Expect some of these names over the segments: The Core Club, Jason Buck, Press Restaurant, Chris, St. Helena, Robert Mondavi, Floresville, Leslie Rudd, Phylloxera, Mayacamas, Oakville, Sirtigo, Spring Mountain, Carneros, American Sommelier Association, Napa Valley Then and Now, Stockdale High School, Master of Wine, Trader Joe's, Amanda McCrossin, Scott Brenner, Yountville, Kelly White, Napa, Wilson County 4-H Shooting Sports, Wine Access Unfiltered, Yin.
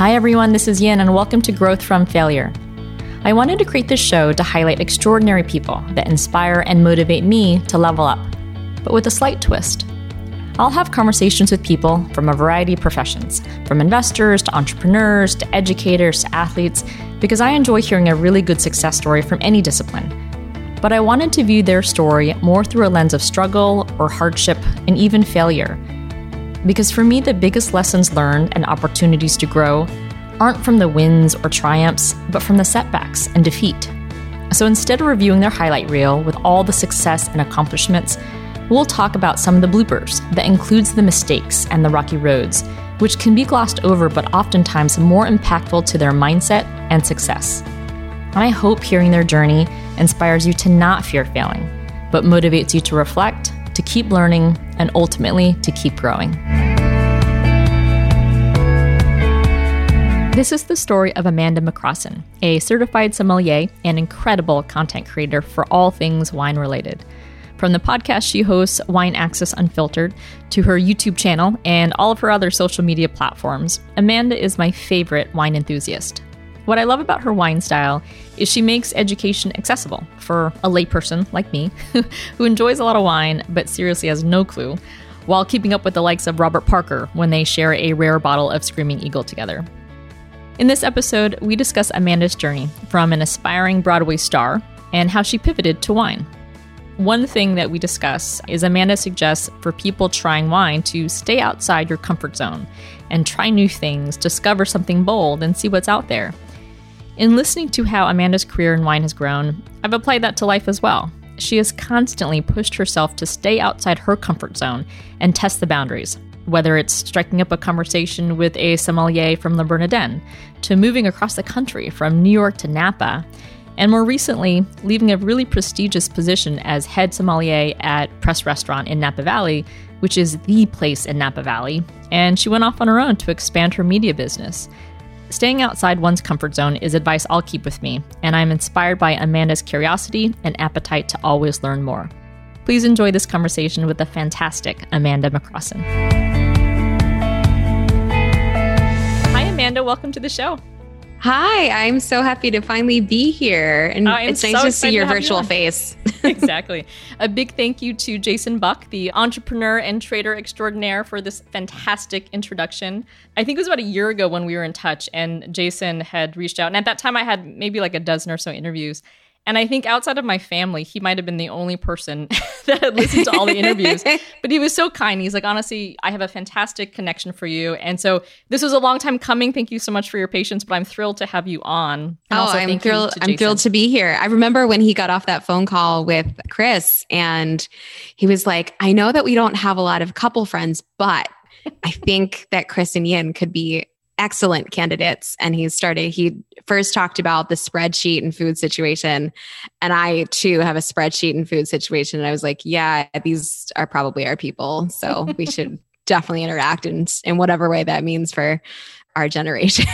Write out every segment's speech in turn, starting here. Hi everyone, this is Yin and welcome to Growth from Failure. I wanted to create this show to highlight extraordinary people that inspire and motivate me to level up, but with a slight twist. I'll have conversations with people from a variety of professions, from investors to entrepreneurs to educators to athletes, because I enjoy hearing a really good success story from any discipline. But I wanted to view their story more through a lens of struggle or hardship and even failure. Because for me, the biggest lessons learned and opportunities to grow aren't from the wins or triumphs, but from the setbacks and defeat. So instead of reviewing their highlight reel with all the success and accomplishments, we'll talk about some of the bloopers that includes the mistakes and the rocky roads, which can be glossed over but oftentimes more impactful to their mindset and success. And I hope hearing their journey inspires you to not fear failing, but motivates you to reflect, to keep learning, and ultimately to keep growing. This is the story of Amanda McCrossin, a certified sommelier and incredible content creator for all things wine-related. From the podcast she hosts, Wine Access Unfiltered, to her YouTube channel and all of her other social media platforms, Amanda is my favorite wine enthusiast. What I love about her wine style is she makes education accessible for a layperson like me who enjoys a lot of wine but seriously has no clue, while keeping up with the likes of Robert Parker when they share a rare bottle of Screaming Eagle together. In this episode, we discuss Amanda's journey from an aspiring Broadway star and how she pivoted to wine. One thing that we discuss is Amanda suggests for people trying wine to stay outside your comfort zone and try new things, discover something bold, and see what's out there. In listening to how Amanda's career in wine has grown, I've applied that to life as well. She has constantly pushed herself to stay outside her comfort zone and test the boundaries, whether it's striking up a conversation with a sommelier from Le Bernardin, to moving across the country from New York to Napa, and more recently, leaving a really prestigious position as head sommelier at Press Restaurant in Napa Valley, which is the place in Napa Valley, and she went off on her own to expand her media business. Staying outside one's comfort zone is advice I'll keep with me, and I'm inspired by Amanda's curiosity and appetite to always learn more. Please enjoy this conversation with the fantastic Amanda McCrossin. Hi, Amanda. Welcome to the show. Hi, I'm so happy to finally be here. And it's nice to see your virtual face. Exactly. A big thank you to Jason Buck, the entrepreneur and trader extraordinaire, for this fantastic introduction. I think it was about a year ago when we were in touch and Jason had reached out. And at that time, I had maybe like a dozen or so interviews. And I think outside of my family, he might have been the only person that had listened to all the interviews. But he was so kind. He's like, honestly, I have a fantastic connection for you. And so this was a long time coming. Thank you so much for your patience, but I'm thrilled to have you on. And I'm thrilled to be here. I remember when he got off that phone call with Chris and he was like, I know that we don't have a lot of couple friends, but I think that Chris and Yin could be excellent candidates. And he first talked about the spreadsheet and food situation. And I too have a spreadsheet and food situation. And I was like, yeah, these are probably our people. So we should definitely interact in whatever way that means for our generation.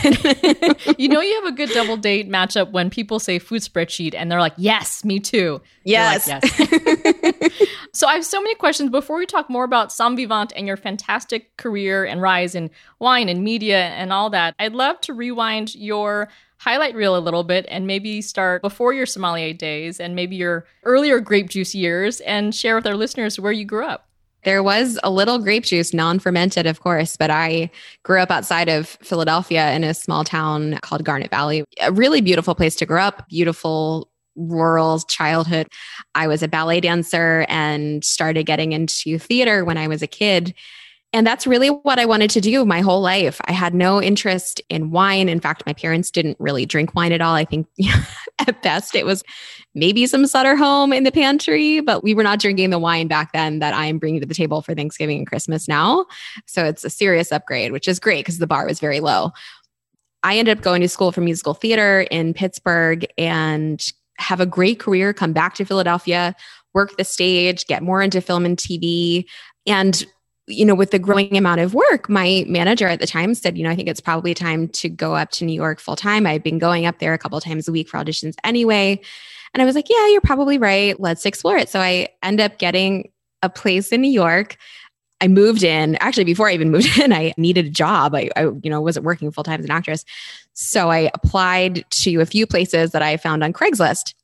You have a good double date matchup when people say food spreadsheet and they're like, yes, me too. Yes. Like, yes. So I have so many questions before we talk more about Somm Vivant and your fantastic career and rise in wine and media and all that. I'd love to rewind your highlight reel a little bit and maybe start before your sommelier days and maybe your earlier grape juice years and share with our listeners where you grew up. There was a little grape juice, non-fermented, of course, but I grew up outside of Philadelphia in a small town called Garnet Valley. A really beautiful place to grow up, beautiful rural childhood. I was a ballet dancer and started getting into theater when I was a kid. And that's really what I wanted to do my whole life. I had no interest in wine. In fact, my parents didn't really drink wine at all. I think at best it was maybe some Sutterholm in the pantry, but we were not drinking the wine back then that I'm bringing to the table for Thanksgiving and Christmas now. So it's a serious upgrade, which is great because the bar was very low. I ended up going to school for musical theater in Pittsburgh and have a great career, come back to Philadelphia, work the stage, get more into film and TV. And with the growing amount of work, my manager at the time said, I think it's probably time to go up to New York full time. I'd been going up there a couple of times a week for auditions anyway. And I was like, yeah, you're probably right. Let's explore it. So I end up getting a place in New York. I moved in. Actually, before I even moved in, I needed a job. I wasn't working full time as an actress. So I applied to a few places that I found on Craigslist.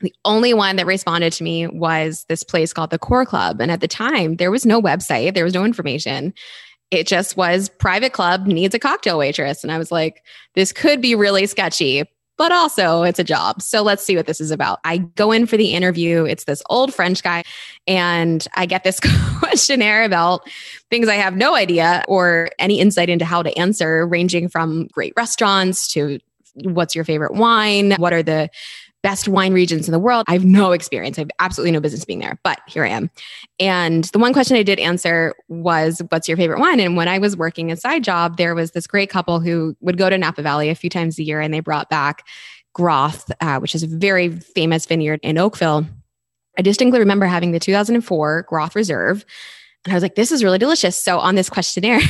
The only one that responded to me was this place called The Core Club. And at the time, there was no website. There was no information. It just was private club needs a cocktail waitress. And I was like, this could be really sketchy, but also it's a job. So let's see what this is about. I go in for the interview. It's this old French guy. And I get this questionnaire about things I have no idea or any insight into how to answer, ranging from great restaurants to what's your favorite wine? What are the best wine regions in the world? I have no experience. I have absolutely no business being there, but here I am. And the one question I did answer was, what's your favorite wine? And when I was working a side job, there was this great couple who would go to Napa Valley a few times a year, and they brought back Groth, which is a very famous vineyard in Oakville. I distinctly remember having the 2004 Groth Reserve. And I was like, this is really delicious. So on this questionnaire,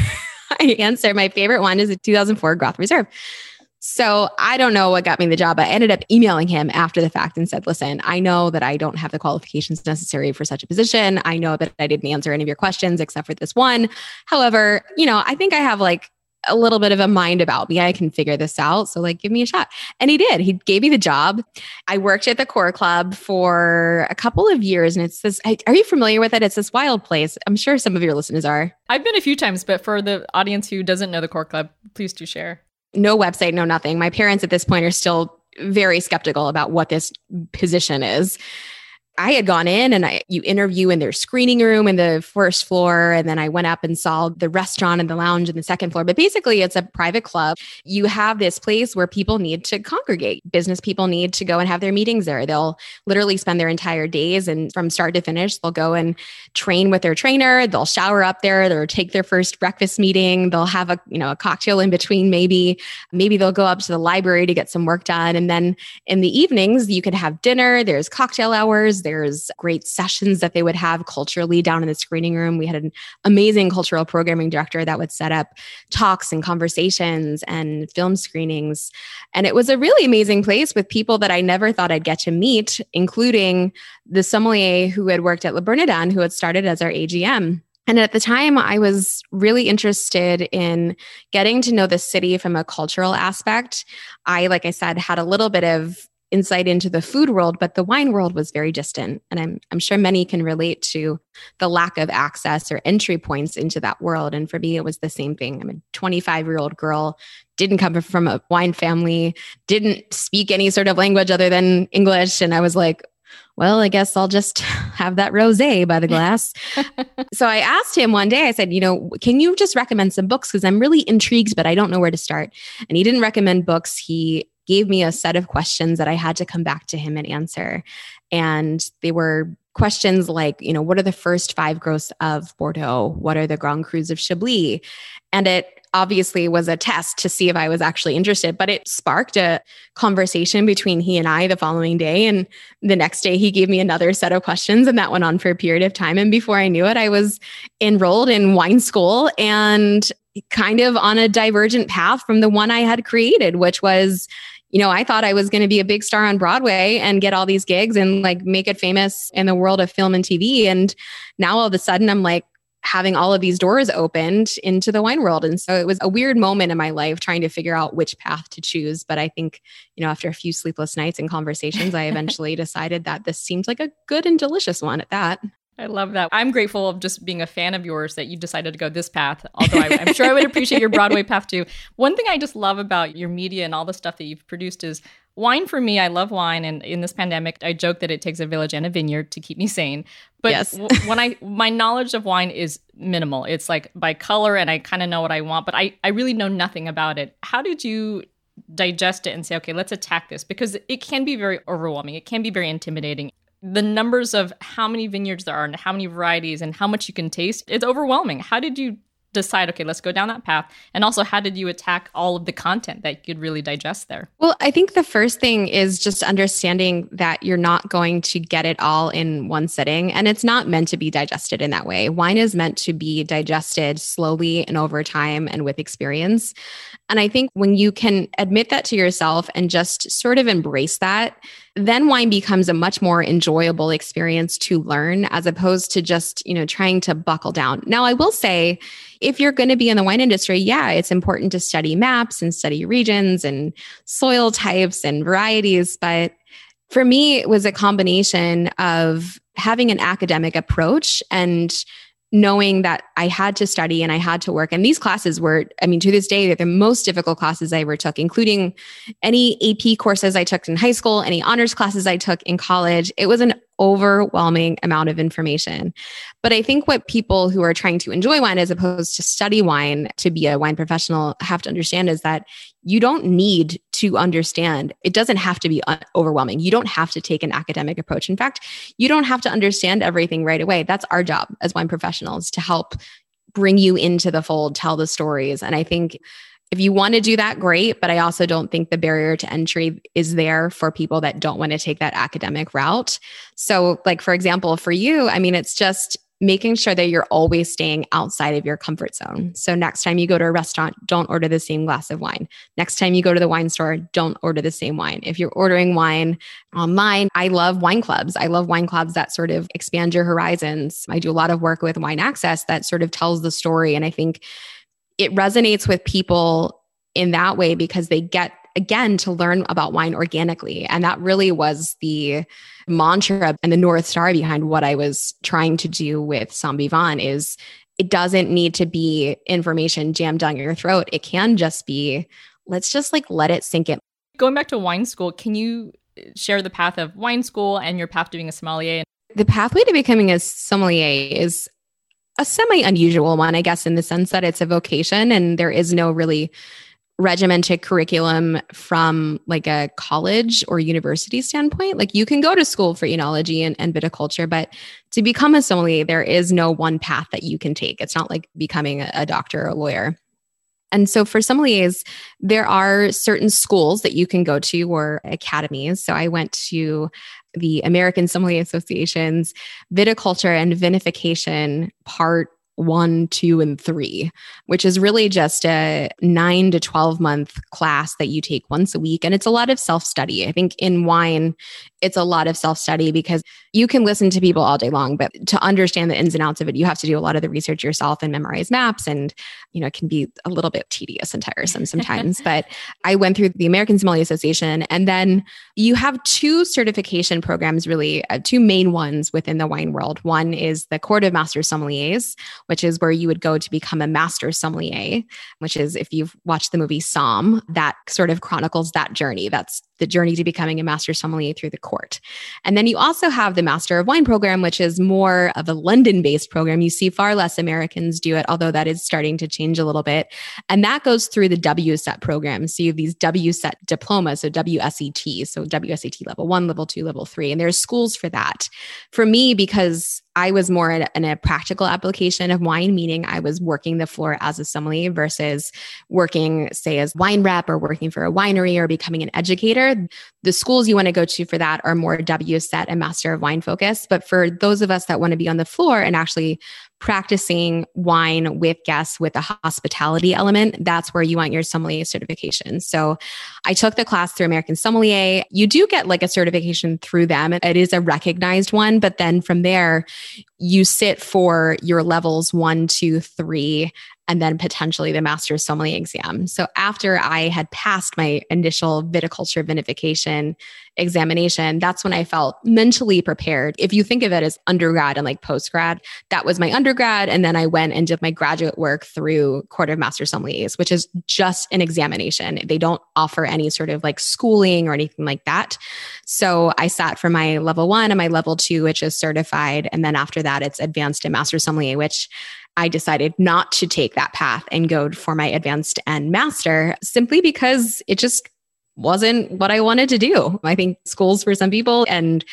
I answer, my favorite wine is the 2004 Groth Reserve. So I don't know what got me the job. I ended up emailing him after the fact and said, listen, I know that I don't have the qualifications necessary for such a position. I know that I didn't answer any of your questions except for this one. However, I think I have like a little bit of a mind about me. I can figure this out. So like, give me a shot. And he did. He gave me the job. I worked at the Core Club for a couple of years. And it's this, are you familiar with it? It's this wild place. I'm sure some of your listeners are. I've been a few times, but for the audience who doesn't know the Core Club, please do share. No website, no nothing. My parents at this point are still very skeptical about what this position is. I had gone in and you interview in their screening room in the first floor. And then I went up and saw the restaurant and the lounge in the second floor. But basically, it's a private club. You have this place where people need to congregate. Business people need to go and have their meetings there. They'll literally spend their entire days. And from start to finish, they'll go and train with their trainer. They'll shower up there. They'll take their first breakfast meeting. They'll have a cocktail in between maybe. Maybe they'll go up to the library to get some work done. And then in the evenings, you could have dinner. There's cocktail hours. There's great sessions that they would have culturally down in the screening room. We had an amazing cultural programming director that would set up talks and conversations and film screenings. And it was a really amazing place with people that I never thought I'd get to meet, including the sommelier who had worked at Le Bernardin, who had started as our AGM. And at the time, I was really interested in getting to know the city from a cultural aspect. I, like I said, had a little bit of insight into the food world, but the wine world was very distant. And I'm sure many can relate to the lack of access or entry points into that world. And for me, it was the same thing. I'm a 25-year-old girl, didn't come from a wine family, didn't speak any sort of language other than English. And I was like, well, I guess I'll just have that rosé by the glass. So I asked him one day, I said, can you just recommend some books? Because I'm really intrigued, but I don't know where to start. And he didn't recommend books. He gave me a set of questions that I had to come back to him and answer. And they were questions like, what are the first 5 growths of Bordeaux? What are the Grand Crus of Chablis? And it obviously was a test to see if I was actually interested, but it sparked a conversation between he and I the following day. And the next day he gave me another set of questions, and that went on for a period of time. And before I knew it, I was enrolled in wine school and kind of on a divergent path from the one I had created, which was, I thought I was going to be a big star on Broadway and get all these gigs and like make it famous in the world of film and TV. And now all of a sudden I'm like having all of these doors opened into the wine world. And so it was a weird moment in my life trying to figure out which path to choose. But I think, after a few sleepless nights and conversations, I eventually decided that this seemed like a good and delicious one at that. I love that. I'm grateful of just being a fan of yours that you decided to go this path, although I'm sure I would appreciate your Broadway path too. One thing I just love about your media and all the stuff that you've produced is wine for me. I love wine. And in this pandemic, I joke that it takes a village and a vineyard to keep me sane. But yes. my knowledge of wine is minimal. It's like by color and I kind of know what I want, but I really know nothing about it. How did you digest it and say, okay, let's attack this? Because it can be very overwhelming. It can be very intimidating. The numbers of how many vineyards there are and how many varieties and how much you can taste, it's overwhelming. How did you decide, okay, let's go down that path? And also, how did you attack all of the content that you'd really digest there? Well, I think the first thing is just understanding that you're not going to get it all in one sitting. And it's not meant to be digested in that way. Wine is meant to be digested slowly and over time and with experience. And I think when you can admit that to yourself and just sort of embrace that, then wine becomes a much more enjoyable experience to learn, as opposed to just, trying to buckle down. Now, I will say, if you're going to be in the wine industry, yeah, it's important to study maps and study regions and soil types and varieties. But for me, it was a combination of having an academic approach and knowing that I had to study and I had to work. And these classes were, to this day, they're the most difficult classes I ever took, including any AP courses I took in high school, any honors classes I took in college. It was an overwhelming amount of information. But I think what people who are trying to enjoy wine as opposed to study wine to be a wine professional have to understand is that you don't need to understand. It doesn't have to be overwhelming. You don't have to take an academic approach. In fact, you don't have to understand everything right away. That's our job as wine professionals, to help bring you into the fold, tell the stories. And I think if you want to do that, great. But I also don't think the barrier to entry is there for people that don't want to take that academic route. So like, for example, for you, it's just making sure that you're always staying outside of your comfort zone. So next time you go to a restaurant, don't order the same glass of wine. Next time you go to the wine store, don't order the same wine. If you're ordering wine online, I love wine clubs. I love wine clubs that sort of expand your horizons. I do a lot of work with Wine Access that sort of tells the story. And I think it resonates with people in that way because they get, again, to learn about wine organically. And that really was the mantra and the North Star behind what I was trying to do with Somm Vivant is it doesn't need to be information jammed down your throat. It can just be, let's just let it sink in. Going back to wine school, can you share the path of wine school and your path to being a sommelier? The pathway to becoming a sommelier is a semi-unusual one, I guess, in the sense that it's a vocation and there is no really regimented curriculum from a college or university standpoint. You can go to school for enology and viticulture, but to become a sommelier, there is no one path that you can take. It's not like becoming a doctor or a lawyer. And so for sommeliers, there are certain schools that you can go to or academies. So I went to the American Sommelier Association's viticulture and vinification part 1, 2, and 3, which is really just a 9 to 12 month class that you take once a week. And it's a lot of self-study. I think in wine, it's a lot of self-study because you can listen to people all day long, but to understand the ins and outs of it, you have to do a lot of the research yourself and memorize maps. And, it can be a little bit tedious and tiresome sometimes, but I went through the American Sommelier Association. And then you have 2 certification programs, really 2 main ones within the wine world. One is the Court of Master Sommeliers, which is where you would go to become a master sommelier, which is, if you've watched the movie Somm, that sort of chronicles that journey. That's the journey to becoming a master sommelier through the court. And then you also have the Master of Wine program, which is more of a London-based program. You see far less Americans do it, although that is starting to change a little bit. And that goes through the WSET program. So you have these WSET diplomas, so WSET, so WSET level 1, level 2, level 3. And there's schools for that. For me, because I was more in a practical application of wine, meaning I was working the floor as a sommelier versus working, say, as wine rep or working for a winery or becoming an educator. The schools you want to go to for that are more WSET and Master of Wine focused. But for those of us that want to be on the floor and actually practicing wine with guests with a hospitality element, that's where you want your sommelier certification. So I took the class through American Sommelier. You do get a certification through them. It is a recognized one, but then from there, you sit for your levels 1, 2, 3, and then potentially the Master Sommelier exam. So after I had passed my initial viticulture vinification examination, that's when I felt mentally prepared. If you think of it as undergrad and postgrad, that was my undergrad. And then I went and did my graduate work through Court of Master Sommeliers, which is just an examination. They don't offer any sort of schooling or anything like that. So I sat for my level 1 and my level 2, which is certified. And then after that, it's advanced and Master Sommelier, which I decided not to take that path and go for my advanced and master simply because it just wasn't what I wanted to do. I think schools for some people and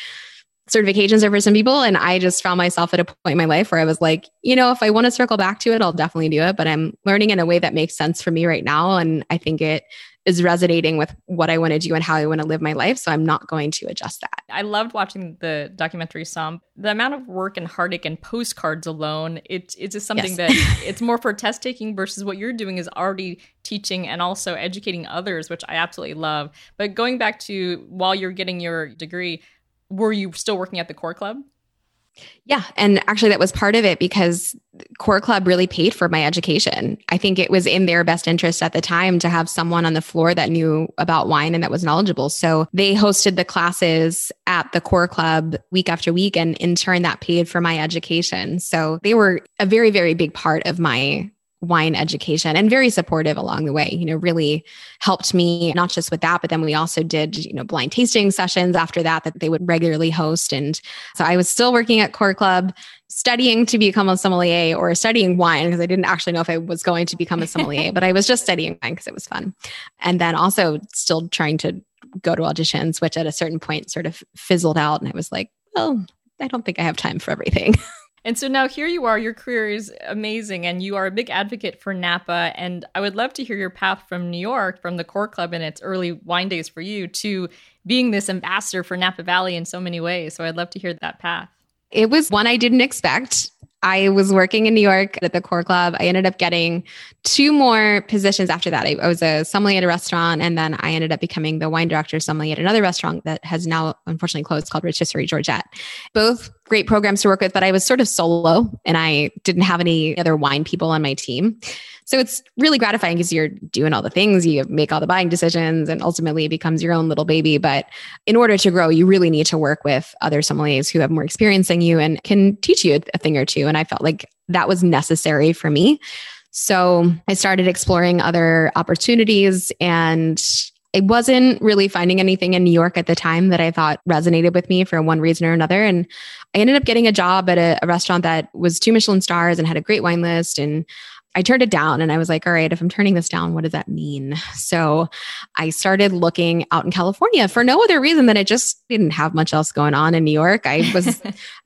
certifications are for some people. And I just found myself at a point in my life where I was if I want to circle back to it, I'll definitely do it. But I'm learning in a way that makes sense for me right now. And I think it is resonating with what I want to do and how I want to live my life. So I'm not going to adjust that. I loved watching the documentary Somm. The amount of work and heartache and postcards alone, it's just something that it's more for test taking versus what you're doing is already teaching and also educating others, which I absolutely love. But going back to while you're getting your degree, were you still working at the Core Club? Yeah. And actually that was part of it because Core Club really paid for my education. I think it was in their best interest at the time to have someone on the floor that knew about wine and that was knowledgeable. So they hosted the classes at the Core Club week after week. And in turn, that paid for my education. So they were a very, very big part of my wine education and very supportive along the way, you know, really helped me not just with that, but then we also did, you know, blind tasting sessions after that, that they would regularly host. And so I was still working at Core Club, studying to become a sommelier or studying wine because I didn't actually know if I was going to become a sommelier, but I was just studying wine because it was fun. And then also still trying to go to auditions, which at a certain point sort of fizzled out. And I was like, well, I don't think I have time for everything. And so now here you are, your career is amazing and you are a big advocate for Napa. And I would love to hear your path from New York, from the Core Club and its early wine days for you to being this ambassador for Napa Valley in so many ways. So I'd love to hear that path. It was one I didn't expect. I was working in New York at the Core Club. I ended up getting two more positions after that. I was a sommelier at a restaurant, and then I ended up becoming the wine director sommelier at another restaurant that has now unfortunately closed called Rotisserie Georgette. Both great programs to work with, but I was sort of solo and I didn't have any other wine people on my team. So it's really gratifying because you're doing all the things, you make all the buying decisions, and ultimately it becomes your own little baby. But in order to grow, you really need to work with other sommeliers who have more experience than you and can teach you a thing or two. And I felt like that was necessary for me. So I started exploring other opportunities and I wasn't really finding anything in New York at the time that I thought resonated with me for one reason or another. And I ended up getting a job at a restaurant that was 2 Michelin stars and had a great wine list. And I turned it down and I was like, all right, if I'm turning this down, what does that mean? So I started looking out in California for no other reason than I just didn't have much else going on in New York. I was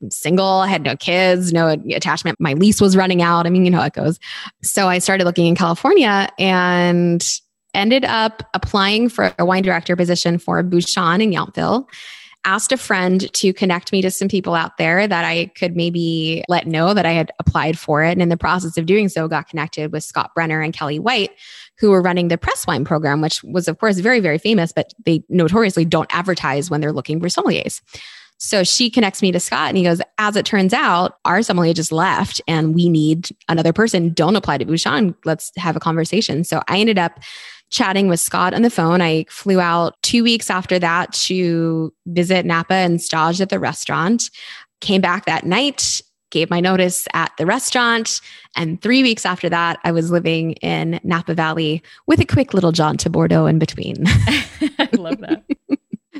single, I had no kids, no attachment. My lease was running out. I mean, you know how it goes. So I started looking in California and ended up applying for a wine director position for Bouchon in Yountville. Asked a friend to connect me to some people out there that I could maybe let know that I had applied for it. And in the process of doing so, got connected with Scott Brenner and Kelly White, who were running the Press Wine program, which was, of course, very, very famous, but they notoriously don't advertise when they're looking for sommeliers. So she connects me to Scott and he goes, as it turns out, our sommelier just left and we need another person. Don't apply to Bouchon. Let's have a conversation. So I ended up chatting with Scott on the phone. I flew out 2 weeks after that to visit Napa and stage at the restaurant, came back that night, gave my notice at the restaurant. And 3 weeks after that, I was living in Napa Valley with a quick little jaunt to Bordeaux in between. I love that.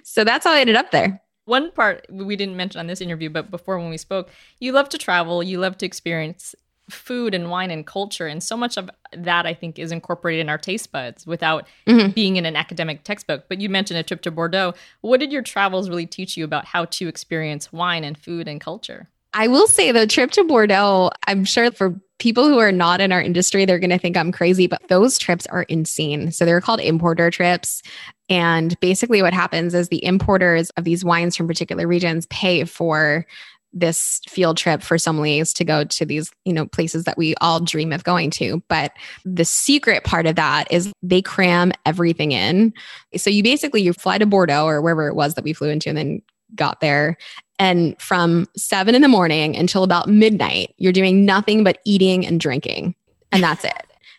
So that's how I ended up there. One part we didn't mention on this interview, but before when we spoke, you love to travel, you love to experience food and wine and culture. And so much of that, I think, is incorporated in our taste buds without being in an academic textbook. But you mentioned a trip to Bordeaux. What did your travels really teach you about how to experience wine and food and culture? I will say the trip to Bordeaux, I'm sure for people who are not in our industry, they're going to think I'm crazy, but those trips are insane. So they're called importer trips. And basically what happens is the importers of these wines from particular regions pay for this field trip for sommeliers to go to these, you know, places that we all dream of going to. But the secret part of that is they cram everything in. So you basically, you fly to Bordeaux or wherever it was that we flew into and then got there. And from 7 a.m. until about midnight, you're doing nothing but eating and drinking. And that's it.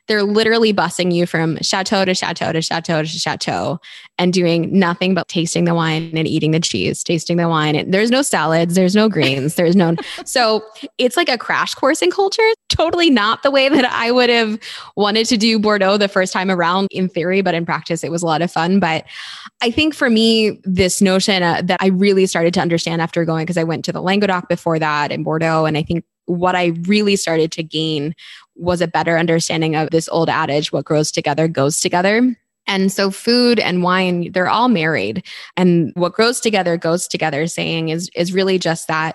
They're literally bussing you from chateau to chateau to chateau to chateau and doing nothing but tasting the wine and eating the cheese, tasting the wine. And there's no salads, there's no greens, there's no... So it's like a crash course in culture. Totally not the way that I would have wanted to do Bordeaux the first time around in theory, but in practice, it was a lot of fun. But I think for me, this notion that I really started to understand after going, because I went to the Languedoc before that in Bordeaux. And I think what I really started to gain was a better understanding of this old adage, what grows together goes together. And so food and wine, they're all married. And what grows together goes together saying is really just that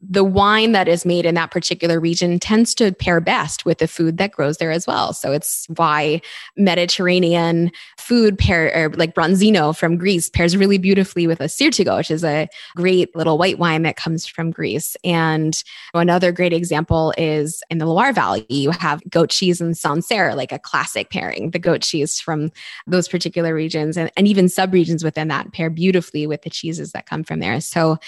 the wine that is made in that particular region tends to pair best with the food that grows there as well. So it's why Mediterranean food pair, or like Bronzino from Greece, pairs really beautifully with a Sirtigo, which is a great little white wine that comes from Greece. And another great example is in the Loire Valley, you have goat cheese and Sancerre, like a classic pairing. The goat cheese from those particular regions and even subregions within that pair beautifully with the cheeses that come from there. So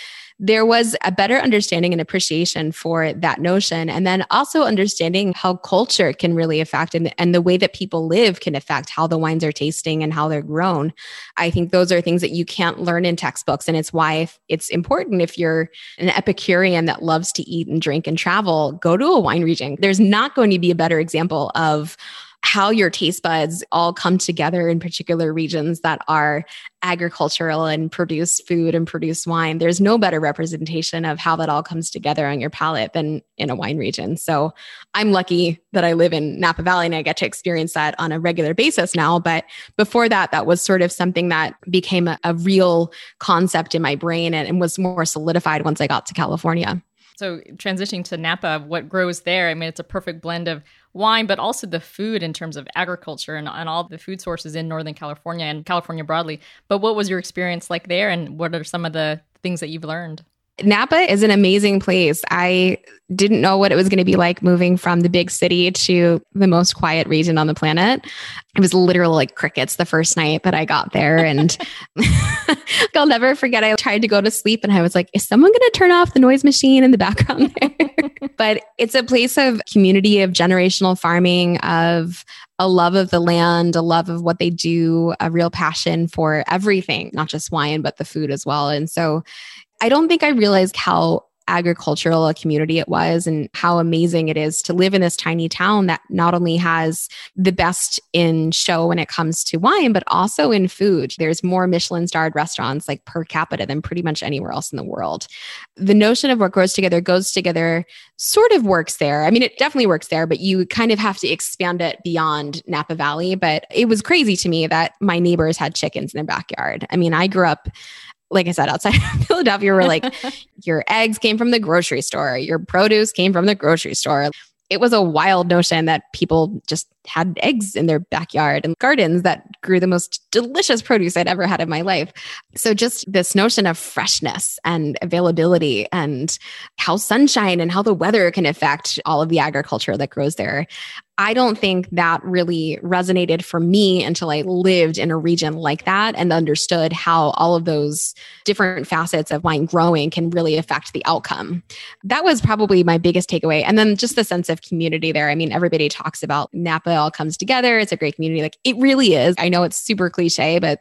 there was a better understanding and appreciation for that notion. And then also understanding how culture can really affect and the way that people live can affect how the wines are tasting and how they're grown. I think those are things that you can't learn in textbooks. And it's why it's important if you're an Epicurean that loves to eat and drink and travel, go to a wine region. There's not going to be a better example of how your taste buds all come together in particular regions that are agricultural and produce food and produce wine. There's no better representation of how that all comes together on your palate than in a wine region. So I'm lucky that I live in Napa Valley and I get to experience that on a regular basis now. But before that, that was sort of something that became a real concept in my brain and was more solidified once I got to California. So transitioning to Napa, what grows there? I mean, it's a perfect blend of wine, but also the food in terms of agriculture and all the food sources in Northern California and California broadly. But what was your experience like there? And what are some of the things that you've learned? Napa is an amazing place. I didn't know what it was going to be like moving from the big city to the most quiet region on the planet. It was literally like crickets the first night that I got there. And I'll never forget, I tried to go to sleep and I was like, is someone going to turn off the noise machine in the background there? But it's a place of community, of generational farming, of a love of the land, a love of what they do, a real passion for everything, not just wine, but the food as well. And so I don't think I realized how agricultural a community it was and how amazing it is to live in this tiny town that not only has the best in show when it comes to wine, but also in food. There's more Michelin-starred restaurants like per capita than pretty much anywhere else in the world. The notion of what grows together goes together sort of works there. I mean, it definitely works there, but you kind of have to expand it beyond Napa Valley. But it was crazy to me that my neighbors had chickens in their backyard. I mean, I grew up, like I said, outside of Philadelphia, we're like, your eggs came from the grocery store. Your produce came from the grocery store. It was a wild notion that people just had eggs in their backyard and gardens that grew the most delicious produce I'd ever had in my life. So just this notion of freshness and availability and how sunshine and how the weather can affect all of the agriculture that grows there. I don't think that really resonated for me until I lived in a region like that and understood how all of those different facets of wine growing can really affect the outcome. That was probably my biggest takeaway. And then just the sense of community there. I mean, everybody talks about Napa all comes together. It's a great community. Like it really is. I know it's super cliche, but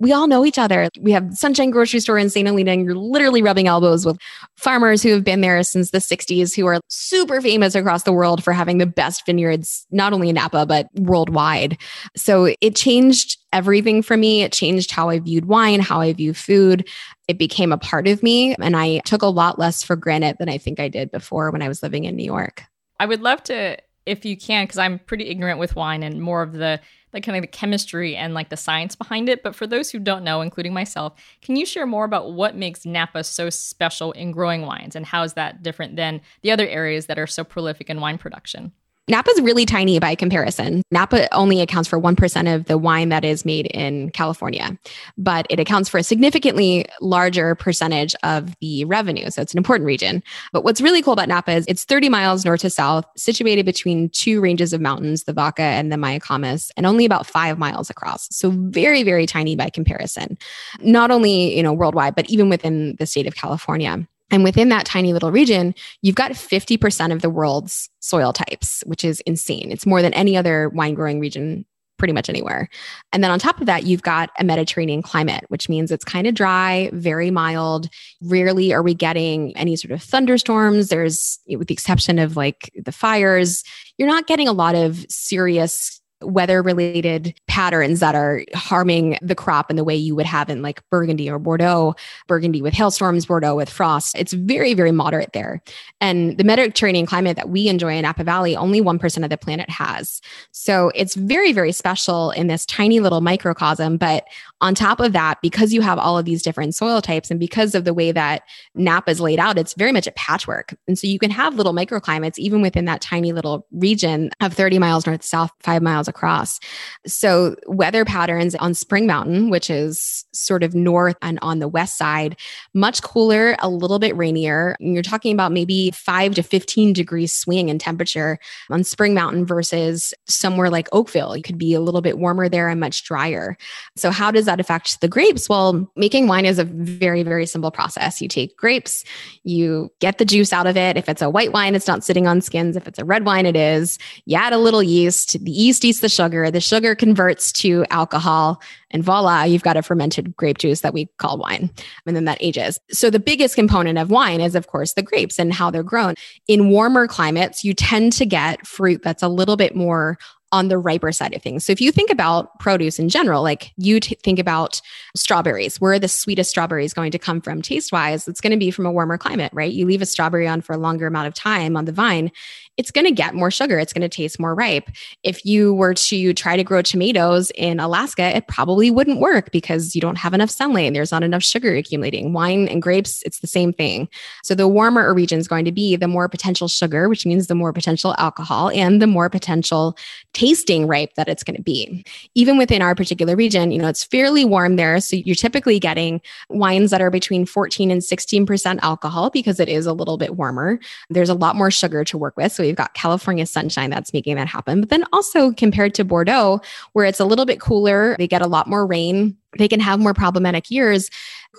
we all know each other. We have Sunshine Grocery Store in St. Helena, and you're literally rubbing elbows with farmers who have been there since the 60s, who are super famous across the world for having the best vineyards, not only in Napa, but worldwide. So it changed everything for me. It changed how I viewed wine, how I view food. It became a part of me. And I took a lot less for granted than I think I did before when I was living in New York. I would love to, if you can, because I'm pretty ignorant with wine and more of the like kind of the chemistry and like the science behind it. But for those who don't know, including myself, can you share more about what makes Napa so special in growing wines and how is that different than the other areas that are so prolific in wine production? Napa's really tiny by comparison. Napa only accounts for 1% of the wine that is made in California, but it accounts for a significantly larger percentage of the revenue. So it's an important region. But what's really cool about Napa is it's 30 miles north to south, situated between two ranges of mountains, the Vaca and the Mayacamas, and only about 5 miles across. So very, very tiny by comparison, not only, worldwide, but even within the state of California. And within that tiny little region, you've got 50% of the world's soil types, which is insane. It's more than any other wine growing region pretty much anywhere. And then on top of that, you've got a Mediterranean climate, which means it's kind of dry, very mild. Rarely are we getting any sort of thunderstorms. There's, with the exception of like the fires, you're not getting a lot of serious weather-related patterns that are harming the crop in the way you would have in like Burgundy or Bordeaux, Burgundy with hailstorms, Bordeaux with frost. It's very, very moderate there. And the Mediterranean climate that we enjoy in Napa Valley, only 1% of the planet has. So it's very, very special in this tiny little microcosm. But on top of that, because you have all of these different soil types and because of the way that Napa is laid out, it's very much a patchwork. And so you can have little microclimates even within that tiny little region of 30 miles north to south, 5 miles across. So weather patterns on Spring Mountain, which is sort of north and on the west side, much cooler, a little bit rainier. And you're talking about maybe 5 to 15 degrees swing in temperature on Spring Mountain versus somewhere like Oakville. It could be a little bit warmer there and much drier. So how does that affect the grapes? Well, making wine is a very, very simple process. You take grapes, you get the juice out of it. If it's a white wine, it's not sitting on skins. If it's a red wine, it is. You add a little yeast. The yeast eats the sugar. The sugar converts to alcohol. And voila, you've got a fermented grape juice that we call wine. And then that ages. So the biggest component of wine is, of course, the grapes and how they're grown. In warmer climates, you tend to get fruit that's a little bit more on the riper side of things. So if you think about produce in general, like you think about strawberries, where are the sweetest strawberries going to come from taste-wise? It's going to be from a warmer climate, right? You leave a strawberry on for a longer amount of time on the vine, it's going to get more sugar. It's going to taste more ripe. If you were to try to grow tomatoes in Alaska, it probably wouldn't work because you don't have enough sunlight and there's not enough sugar accumulating. Wine and grapes, it's the same thing. So the warmer a region is going to be, the more potential sugar, which means the more potential alcohol and the more potential tasting ripe that it's going to be. Even within our particular region, you know, it's fairly warm there. So you're typically getting wines that are between 14 and 16% alcohol because it is a little bit warmer. There's a lot more sugar to work with. So we've got California sunshine that's making that happen. But then also compared to Bordeaux, where it's a little bit cooler, they get a lot more rain, they can have more problematic years.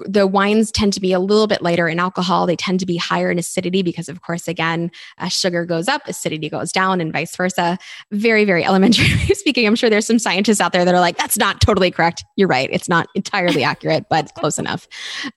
The wines tend to be a little bit lighter in alcohol. They tend to be higher in acidity because, of course, again, as sugar goes up, acidity goes down and vice versa. Very, very elementary speaking. I'm sure there's some scientists out there that are like, that's not totally correct. You're right. It's not entirely accurate, but close enough.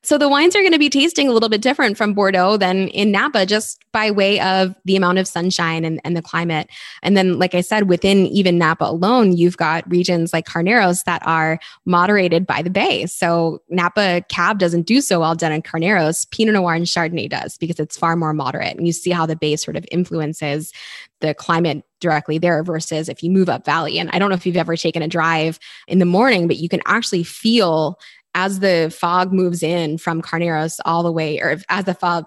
So the wines are going to be tasting a little bit different from Bordeaux than in Napa, just by way of the amount of sunshine and the climate. And then, like I said, within even Napa alone, you've got regions like Carneros that are moderated by the bay. So Napa Cab doesn't do so well done in Carneros. Pinot Noir and Chardonnay does because it's far more moderate. And you see how the bay sort of influences the climate directly there versus if you move up valley. And I don't know if you've ever taken a drive in the morning, but you can actually feel as the fog moves in from Carneros all the way, or as the fog...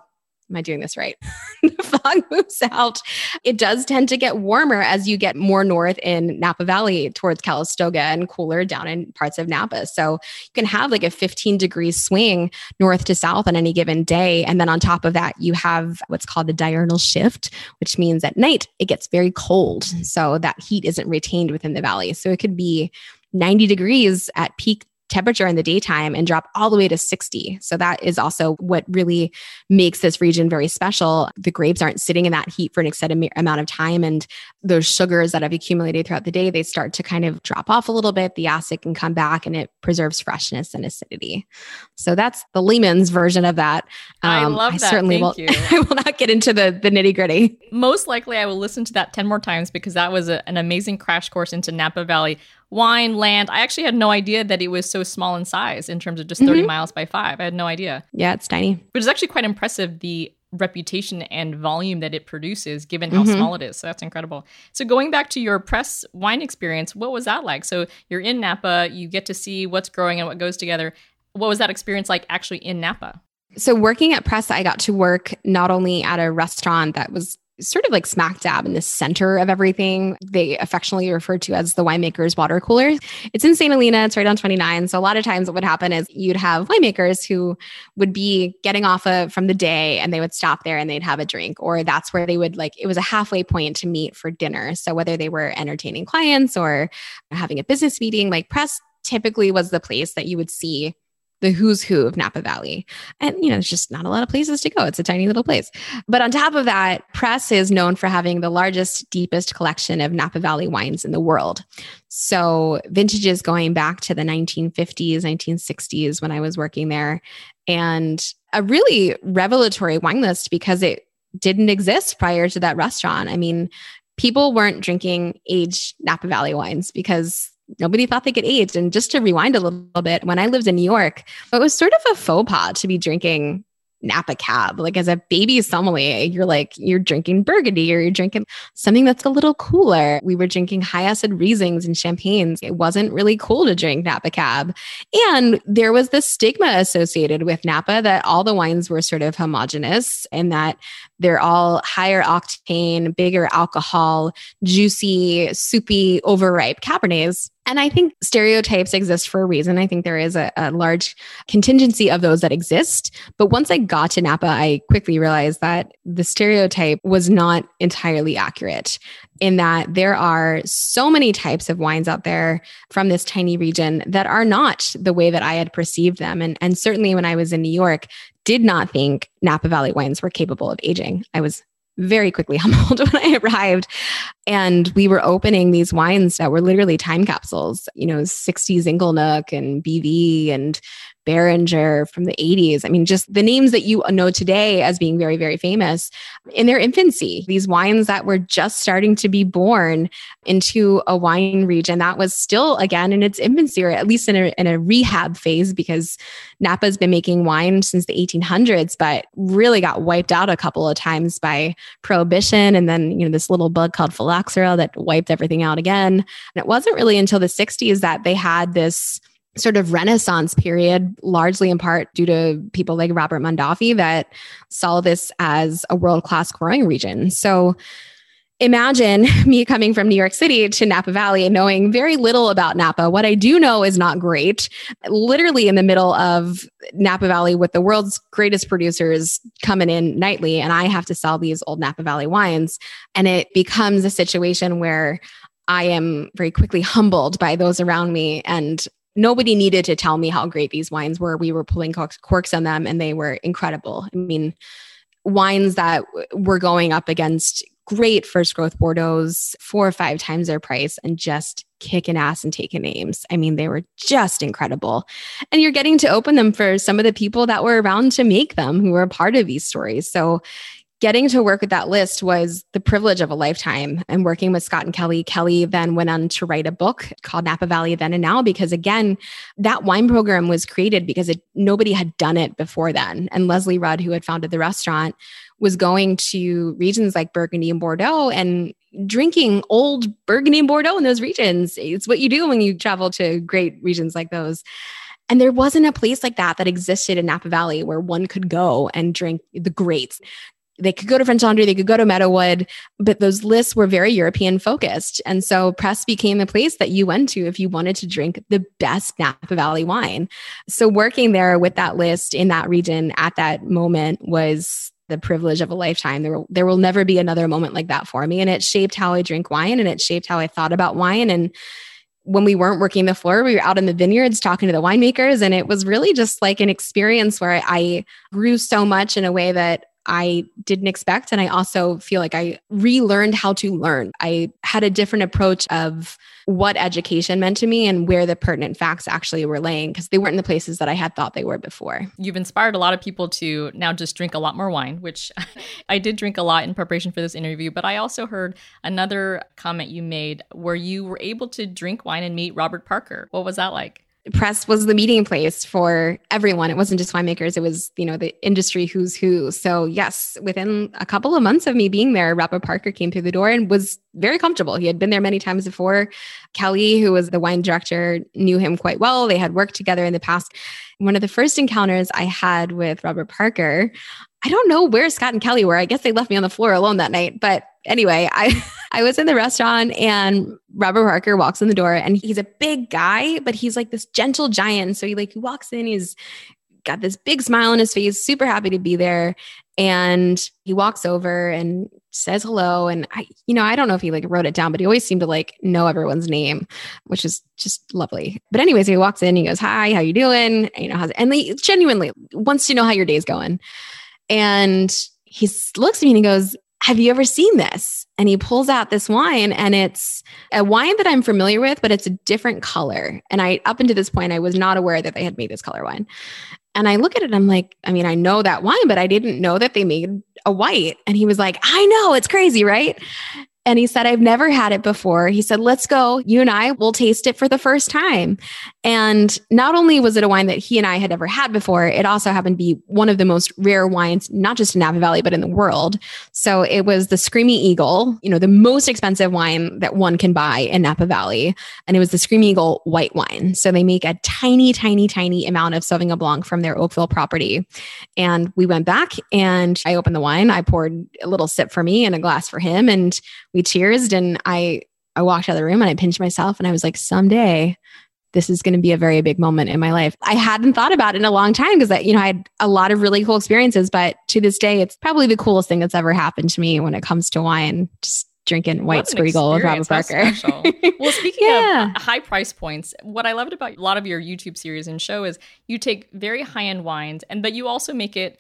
Am I doing this right? The fog moves out. It does tend to get warmer as you get more north in Napa Valley towards Calistoga and cooler down in parts of Napa. So you can have like a 15-degree swing north to south on any given day. And then on top of that, you have what's called the diurnal shift, which means at night it gets very cold. So that heat isn't retained within the valley. So it could be 90 degrees at peak temperature in the daytime and drop all the way to 60. So that is also what really makes this region very special. The grapes aren't sitting in that heat for an extended amount of time. And those sugars that have accumulated throughout the day, they start to kind of drop off a little bit. The acid can come back and it preserves freshness and acidity. So that's the layman's version of that. I love that. Thank you. I will not get into the nitty gritty. Most likely I will listen to that 10 more times because that was an amazing crash course into Napa Valley. Wine, land. I actually had no idea that it was so small in size in terms of just 30 miles by 5. I had no idea. Yeah, it's tiny. Which is actually quite impressive, the reputation and volume that it produces given how small it is. So that's incredible. So going back to your press wine experience, what was that like? So you're in Napa, you get to see what's growing and what goes together. What was that experience like actually in Napa? So working at Press, I got to work not only at a restaurant that was sort of like smack dab in the center of everything. They affectionately refer to as the winemaker's water cooler. It's in St. Helena. It's right on 29. So a lot of times what would happen is you'd have winemakers who would be getting off from the day and they would stop there and they'd have a drink, or that's where they would it was a halfway point to meet for dinner. So whether they were entertaining clients or having a business meeting, like Press typically was the place that you would see the who's who of Napa Valley. And, you know, there's just not a lot of places to go. It's a tiny little place. But on top of that, Press is known for having the largest, deepest collection of Napa Valley wines in the world. So vintages going back to the 1950s, 1960s when I was working there, and a really revelatory wine list because it didn't exist prior to that restaurant. I mean, people weren't drinking aged Napa Valley wines because nobody thought they could age. And just to rewind a little bit, when I lived in New York, it was sort of a faux pas to be drinking Napa Cab. Like as a baby sommelier, you're drinking Burgundy or you're drinking something that's a little cooler. We were drinking high acid Rieslings and Champagnes. It wasn't really cool to drink Napa Cab. And there was this stigma associated with Napa that all the wines were sort of homogenous and that they're all higher octane, bigger alcohol, juicy, soupy, overripe Cabernets. And I think stereotypes exist for a reason. I think there is a large contingency of those that exist. But once I got to Napa, I quickly realized that the stereotype was not entirely accurate in that there are so many types of wines out there from this tiny region that are not the way that I had perceived them. And certainly when I was in New York, did not think Napa Valley wines were capable of aging. I was very quickly humbled when I arrived. And we were opening these wines that were literally time capsules, 60s Inglenook and BV and Beringer from the 80s. I mean, just the names that you know today as being very, very famous in their infancy, these wines that were just starting to be born into a wine region that was still, again, in its infancy, or at least in a rehab phase, because Napa's been making wine since the 1800s, but really got wiped out a couple of times by Prohibition. And then, this little bug called phylloxera that wiped everything out again. And it wasn't really until the 60s that they had this sort of renaissance period, largely in part due to people like Robert Mondavi that saw this as a world-class growing region. So imagine me coming from New York City to Napa Valley and knowing very little about Napa. What I do know is not great. Literally in the middle of Napa Valley with the world's greatest producers coming in nightly, and I have to sell these old Napa Valley wines. And it becomes a situation where I am very quickly humbled by those around me, and nobody needed to tell me how great these wines were. We were pulling corks on them and they were incredible. I mean, wines that were going up against great first growth Bordeaux, 4 or 5 times their price, and just kicking ass and taking names. I mean, they were just incredible. And you're getting to open them for some of the people that were around to make them, who were a part of these stories. So getting to work with that list was the privilege of a lifetime. And working with Scott and Kelly, Kelly then went on to write a book called Napa Valley Then and Now, because again, that wine program was created because nobody had done it before then. And Leslie Rudd, who had founded the restaurant, was going to regions like Burgundy and Bordeaux and drinking old Burgundy and Bordeaux in those regions. It's what you do when you travel to great regions like those. And there wasn't a place like that existed in Napa Valley where one could go and drink the greats. They could go to French Laundry, they could go to Meadowood, but those lists were very European focused. And so Press became the place that you went to if you wanted to drink the best Napa Valley wine. So working there with that list in that region at that moment was the privilege of a lifetime. There will never be another moment like that for me. And it shaped how I drink wine, and it shaped how I thought about wine. And when we weren't working the floor, we were out in the vineyards talking to the winemakers. And it was really just like an experience where I grew so much in a way that I didn't expect. And I also feel like I relearned how to learn. I had a different approach of what education meant to me and where the pertinent facts actually were laying, because they weren't in the places that I had thought they were before. You've inspired a lot of people to now just drink a lot more wine, which I did drink a lot in preparation for this interview. But I also heard another comment you made where you were able to drink wine and meet Robert Parker. What was that like? Press was the meeting place for everyone. It wasn't just winemakers. It was, the industry who's who. So yes, within a couple of months of me being there, Robert Parker came through the door and was very comfortable. He had been there many times before. Kelly, who was the wine director, knew him quite well. They had worked together in the past. One of the first encounters I had with Robert Parker, I don't know where Scott and Kelly were. I guess they left me on the floor alone that night. But anyway, I was in the restaurant and Robert Parker walks in the door, and he's a big guy, but he's like this gentle giant. So he walks in, he's got this big smile on his face, super happy to be there. And he walks over and says hello. And I don't know if he wrote it down, but he always seemed to know everyone's name, which is just lovely. But anyways, he walks in, he goes, "Hi, how you doing?" And they genuinely wants to know how your day's going. And he looks at me and he goes, "Have you ever seen this?" And he pulls out this wine, and it's a wine that I'm familiar with, but it's a different color. And up until this point, I was not aware that they had made this color wine. And I look at it and I'm like, I mean, I know that wine, but I didn't know that they made a white. And he was like, "I know, it's crazy, right?" And he said, I've never had it before. He said, let's go. You and I will taste it for the first time. And not only was it a wine that he and I had never had before, it also happened to be one of the most rare wines, not just in Napa Valley, but in the world. So it was the Screaming Eagle, you know, the most expensive wine that one can buy in Napa Valley. And it was the Screaming Eagle white wine. So they make a tiny, tiny, tiny amount of Sauvignon Blanc from their Oakville property. And we went back and I opened the wine. I poured a little sip for me and a glass for him. And we cheersed, and I walked out of the room and I pinched myself and I was like, someday this is going to be a very big moment in my life. I hadn't thought about it in a long time because I had a lot of really cool experiences, but to this day, it's probably the coolest thing that's ever happened to me when it comes to wine, just drinking white Squiggle with Robert Parker. Well, speaking of high price points, what I loved about a lot of your YouTube series and show is you take very high-end wines, but you also make it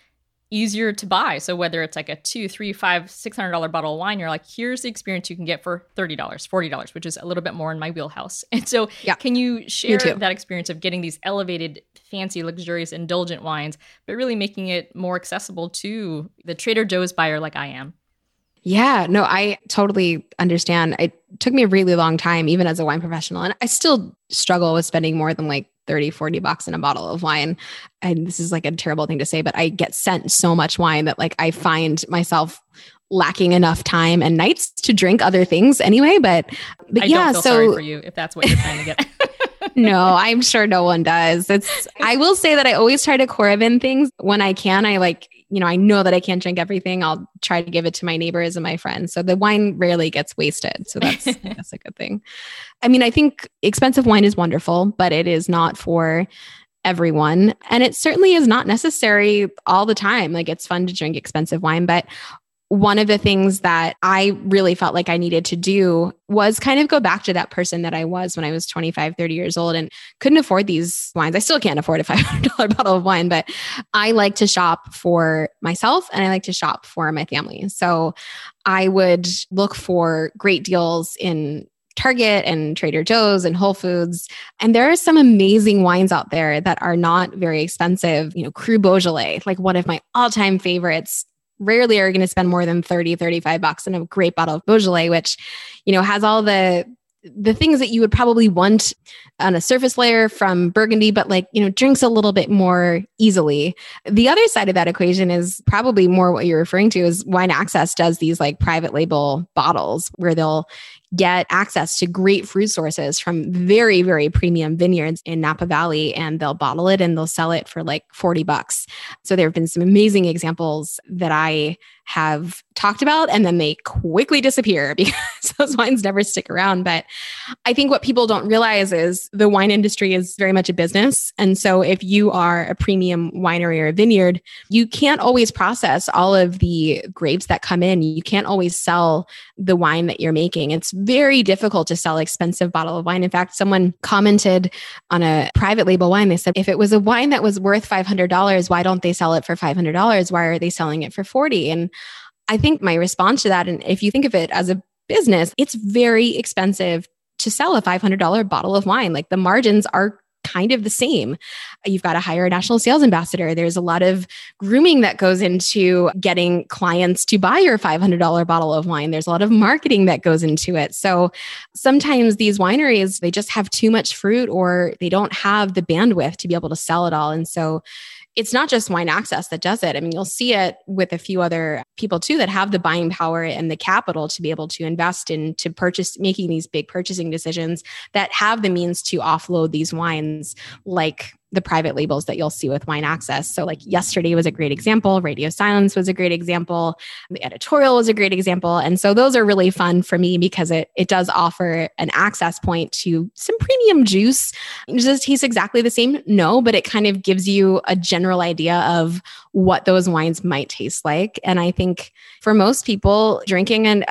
easier to buy. So whether it's like a $200, $300, $500, $600 bottle of wine, you're like, here's the experience you can get for $30, $40, which is a little bit more in my wheelhouse. And so can you share that experience of getting these elevated, fancy, luxurious, indulgent wines, but really making it more accessible to the Trader Joe's buyer like I am? Yeah, no, I totally understand. It took me a really long time, even as a wine professional. And I still struggle with spending more than like $30, $40 in a bottle of wine. And this is like a terrible thing to say, but I get sent so much wine that like I find myself lacking enough time and nights to drink other things anyway. But I don't feel sorry for you if that's what you're trying to get. No, I'm sure no one does. I will say that I always try to corb in things when I can. I know that I can't drink everything. I'll try to give it to my neighbors and my friends. So the wine rarely gets wasted. So that's a good thing. I mean, I think expensive wine is wonderful, but it is not for everyone. And it certainly is not necessary all the time. Like, it's fun to drink expensive wine, but one of the things that I really felt like I needed to do was kind of go back to that person that I was when I was 25, 30 years old and couldn't afford these wines. I still can't afford a $500 bottle of wine, but I like to shop for myself and I like to shop for my family. So I would look for great deals in Target and Trader Joe's and Whole Foods. And there are some amazing wines out there that are not very expensive. You know, Cru Beaujolais, like one of my all-time favorites. Rarely are you going to spend more than $30, $35 on a great bottle of Beaujolais, which, you know, has all the things that you would probably want on a surface layer from Burgundy, but like, you know, drinks a little bit more easily. The other side of that equation is probably more what you're referring to is Wine Access does these like private label bottles where they'll get access to great fruit sources from very, very premium vineyards in Napa Valley, and they'll bottle it and they'll sell it for like $40. So there have been some amazing examples that I have talked about, and then they quickly disappear because those wines never stick around. But I think what people don't realize is the wine industry is very much a business. And so if you are a premium winery or a vineyard, you can't always process all of the grapes that come in. You can't always sell the wine that you're making. It's very difficult to sell expensive bottle of wine. In fact, someone commented on a private label wine. They said, if it was a wine that was worth $500, why don't they sell it for $500? Why are they selling it for $40? And I think my response to that, and if you think of it as a business, it's very expensive to sell a $500 bottle of wine. Like, the margins are kind of the same. You've got to hire a national sales ambassador. There's a lot of grooming that goes into getting clients to buy your $500 bottle of wine. There's a lot of marketing that goes into it. So sometimes these wineries, they just have too much fruit or they don't have the bandwidth to be able to sell it all. And so it's not just Wine Access that does it. I mean, you'll see it with a few other people too that have the buying power and the capital to be able to invest in, to purchase, making these big purchasing decisions that have the means to offload these wines, like the private labels that you'll see with Wine Access. So like Yesterday was a great example. Radio Silence was a great example. The Editorial was a great example. And so those are really fun for me because it does offer an access point to some premium juice. Does it taste exactly the same? No, but it kind of gives you a general idea of what those wines might taste like. And I think for most people, drinking a $500,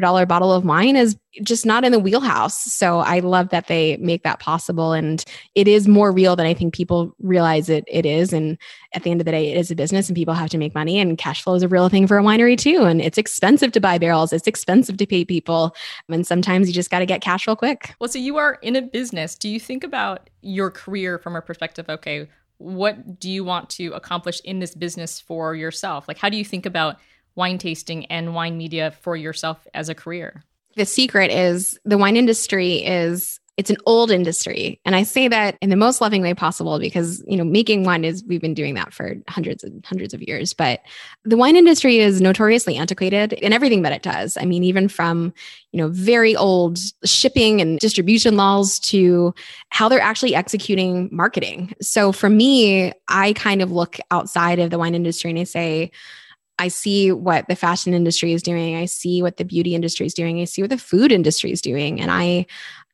$600 bottle of wine is just not in the wheelhouse. So I love that they make that possible. And it is more real than I think people realize it is. And at the end of the day, it is a business and people have to make money, and cash flow is a real thing for a winery too. And it's expensive to buy barrels. It's expensive to pay people. And sometimes you just got to get cash real quick. Well, so you are in a business. Do you think about your career from a perspective, okay, what do you want to accomplish in this business for yourself? Like, how do you think about wine tasting and wine media for yourself as a career? The secret is the wine industry is, it's an old industry. And I say that in the most loving way possible because, you know, making wine is, we've been doing that for hundreds and hundreds of years. But the wine industry is notoriously antiquated in everything that it does. I mean, even from, you know, very old shipping and distribution laws to how they're actually executing marketing. So for me, I kind of look outside of the wine industry and I say, I see what the fashion industry is doing. I see what the beauty industry is doing. I see what the food industry is doing. And I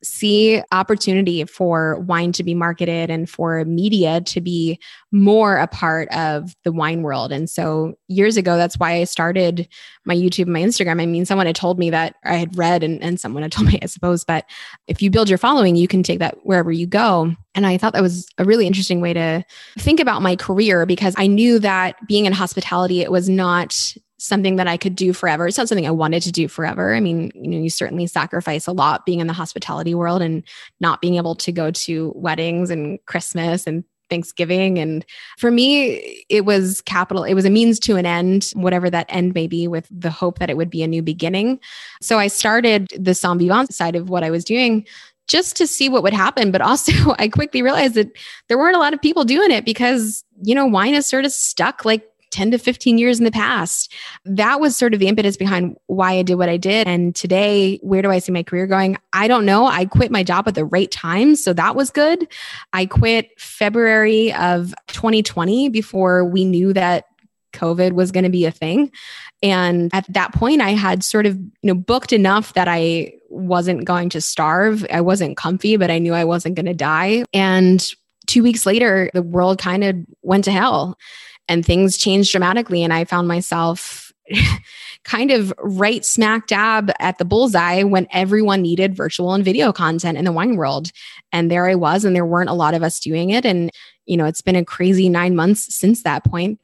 see opportunity for wine to be marketed and for media to be more a part of the wine world. And so years ago, that's why I started my YouTube, my Instagram. I mean, someone had told me that I had read and someone had told me, I suppose, but if you build your following, you can take that wherever you go. And I thought that was a really interesting way to think about my career because I knew that being in hospitality, it was not something that I could do forever. It's not something I wanted to do forever. I mean, you know, you certainly sacrifice a lot being in the hospitality world and not being able to go to weddings and Christmas and Thanksgiving. And for me, it was capital. It was a means to an end, whatever that end may be, with the hope that it would be a new beginning. So I started the Somm Vivant side of what I was doing just to see what would happen. But also I quickly realized that there weren't a lot of people doing it because, you know, wine is sort of stuck like 10 to 15 years in the past. That was sort of the impetus behind why I did what I did. And today, where do I see my career going? I don't know. I quit my job at the right time. So that was good. I quit February of 2020 before we knew that COVID was going to be a thing. And at that point, I had sort of, you know, booked enough that I wasn't going to starve. I wasn't comfy, but I knew I wasn't going to die. And 2 weeks later, the world kind of went to hell. And things changed dramatically. And I found myself kind of right smack dab at the bullseye when everyone needed virtual and video content in the wine world. And there I was, and there weren't a lot of us doing it. And, you know, it's been a crazy 9 months since that point.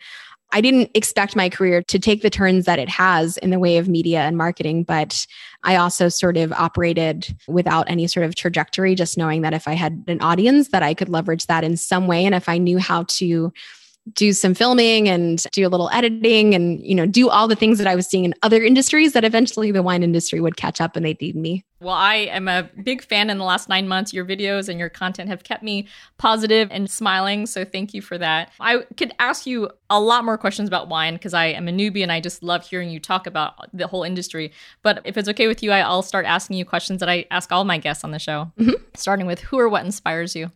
I didn't expect my career to take the turns that it has in the way of media and marketing, but I also sort of operated without any sort of trajectory, just knowing that if I had an audience that I could leverage that in some way. And if I knew how to do some filming and do a little editing and, you know, do all the things that I was seeing in other industries, that eventually the wine industry would catch up and they'd need me. Well, I am a big fan in the last 9 months. Your videos and your content have kept me positive and smiling. So thank you for that. I could ask you a lot more questions about wine because I am a newbie and I just love hearing you talk about the whole industry. But if it's okay with you, I'll start asking you questions that I ask all my guests on the show, starting with who or what inspires you?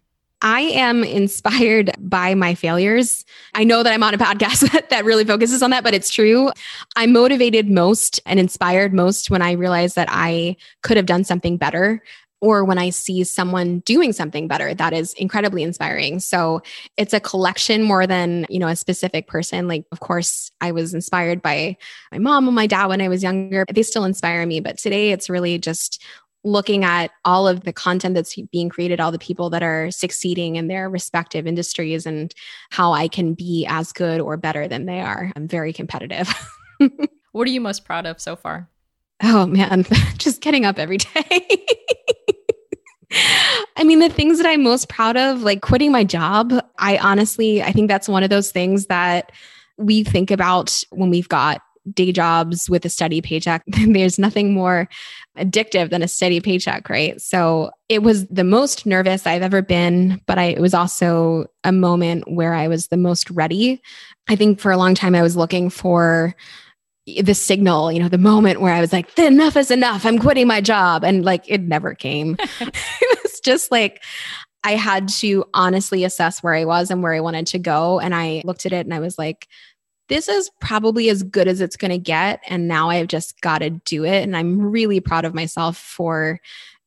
I am inspired by my failures. I know that I'm on a podcast that really focuses on that, but it's true. I'm motivated most and inspired most when I realize that I could have done something better or when I see someone doing something better. That is incredibly inspiring. So it's a collection more than, you know, a specific person. Like, of course, I was inspired by my mom and my dad when I was younger. They still inspire me. But today it's really just looking at all of the content that's being created, all the people that are succeeding in their respective industries and how I can be as good or better than they are. I'm very competitive. What are you most proud of so far? Oh man, just getting up every day. I mean, the things that I'm most proud of, like quitting my job, I think that's one of those things that we think about when we've got day jobs with a steady paycheck. There's nothing more addictive than a steady paycheck, right? So it was the most nervous I've ever been, but it was also a moment where I was the most ready. I think for a long time, I was looking for the signal, you know, the moment where I was like, enough is enough. I'm quitting my job. And like, it never came. It was just like, I had to honestly assess where I was and where I wanted to go. And I looked at it and I was like, this is probably as good as it's going to get. And now I've just got to do it. And I'm really proud of myself for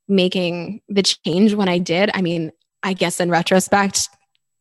making the change when I did. I mean, I guess in retrospect,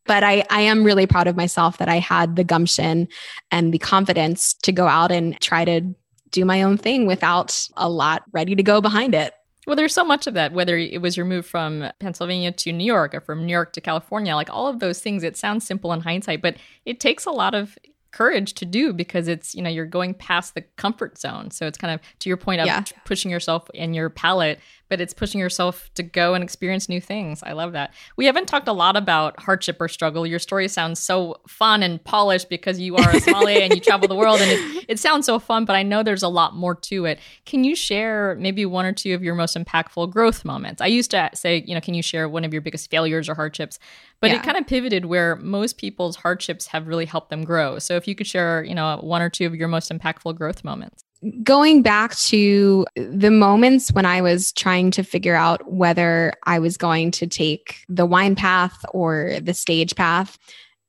but I am really proud of myself that I had the gumption and the confidence to go out and try to do my own thing without a lot ready to go behind it. Well, there's so much of that, whether it was your move from Pennsylvania to New York or from New York to California, like all of those things, it sounds simple in hindsight, but it takes a lot of courage to do because it's, you know, you're going past the comfort zone. So it's kind of to your point of pushing yourself and your palate, but it's pushing yourself to go and experience new things. I love that. We haven't talked a lot about hardship or struggle. Your story sounds so fun and polished because you are a sommelier and you travel the world, and it sounds so fun, but I know there's a lot more to it. Can you share maybe one or two of your most impactful growth moments? I used to say, you know, can you share one of your biggest failures or hardships? But yeah, it kind of pivoted where most people's hardships have really helped them grow. So if you could share, you know, one or two of your most impactful growth moments. Going back to the moments when I was trying to figure out whether I was going to take the wine path or the stage path,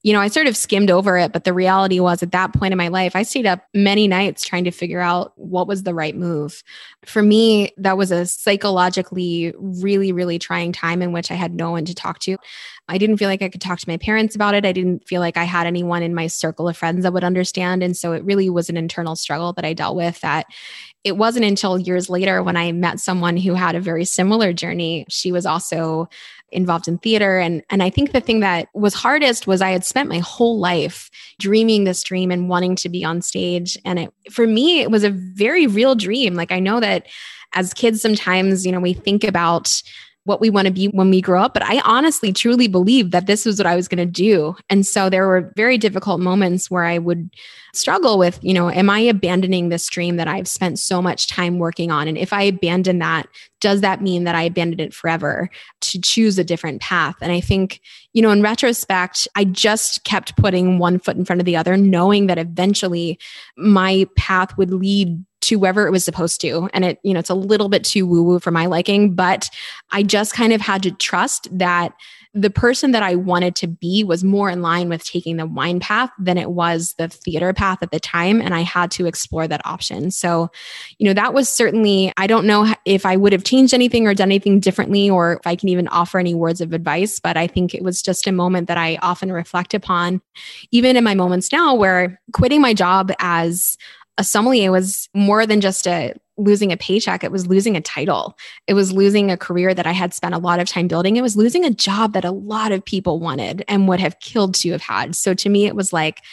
you know, I sort of skimmed over it, but the reality was at that point in my life, I stayed up many nights trying to figure out what was the right move. For me, that was a psychologically really, really trying time in which I had no one to talk to. I didn't feel like I could talk to my parents about it. I didn't feel like I had anyone in my circle of friends that would understand. And so it really was an internal struggle that I dealt with that it wasn't until years later when I met someone who had a very similar journey. She was also involved in theater. And I think the thing that was hardest was I had spent my whole life dreaming this dream and wanting to be on stage. And it, for me, it was a very real dream. Like, I know that as kids, sometimes, you know, we think about what we want to be when we grow up, but I honestly, truly believed that this was what I was going to do. And so there were very difficult moments where I would struggle with, you know, am I abandoning this dream that I've spent so much time working on? And if I abandon that, does that mean that I abandoned it forever to choose a different path? And I think, you know, in retrospect, I just kept putting one foot in front of the other, knowing that eventually my path would lead to wherever it was supposed to. And it, you know, it's a little bit too woo-woo for my liking, but I just kind of had to trust that the person that I wanted to be was more in line with taking the wine path than it was the theater path at the time. And I had to explore that option. So, you know, that was certainly, I don't know if I would have changed anything or done anything differently, or if I can even offer any words of advice, but I think it was just a moment that I often reflect upon, even in my moments now, where quitting my job as a sommelier was more than just losing a paycheck. It was losing a title. It was losing a career that I had spent a lot of time building. It was losing a job that a lot of people wanted and would have killed to have had. So to me, it was like,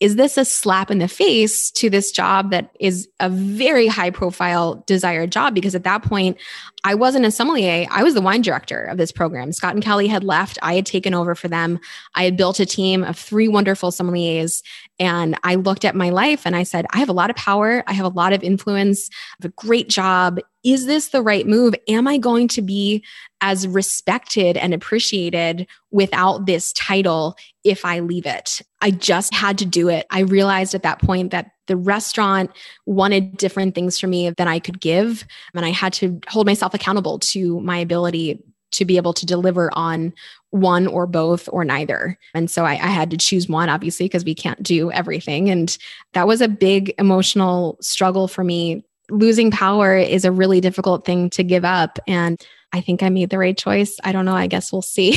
is this a slap in the face to this job that is a very high profile desired job? Because at that point, I wasn't a sommelier. I was the wine director of this program. Scott and Kelly had left. I had taken over for them. I had built a team of 3 wonderful sommeliers. And I looked at my life and I said, I have a lot of power. I have a lot of influence. I have a great job. Is this the right move? Am I going to be as respected and appreciated without this title if I leave it? I just had to do it. I realized at that point that the restaurant wanted different things from me than I could give. And I had to hold myself accountable to my ability to be able to deliver on one or both or neither. And so I had to choose one, obviously, because we can't do everything. And that was a big emotional struggle for me. Losing power is a really difficult thing to give up. And I think I made the right choice. I don't know. I guess we'll see.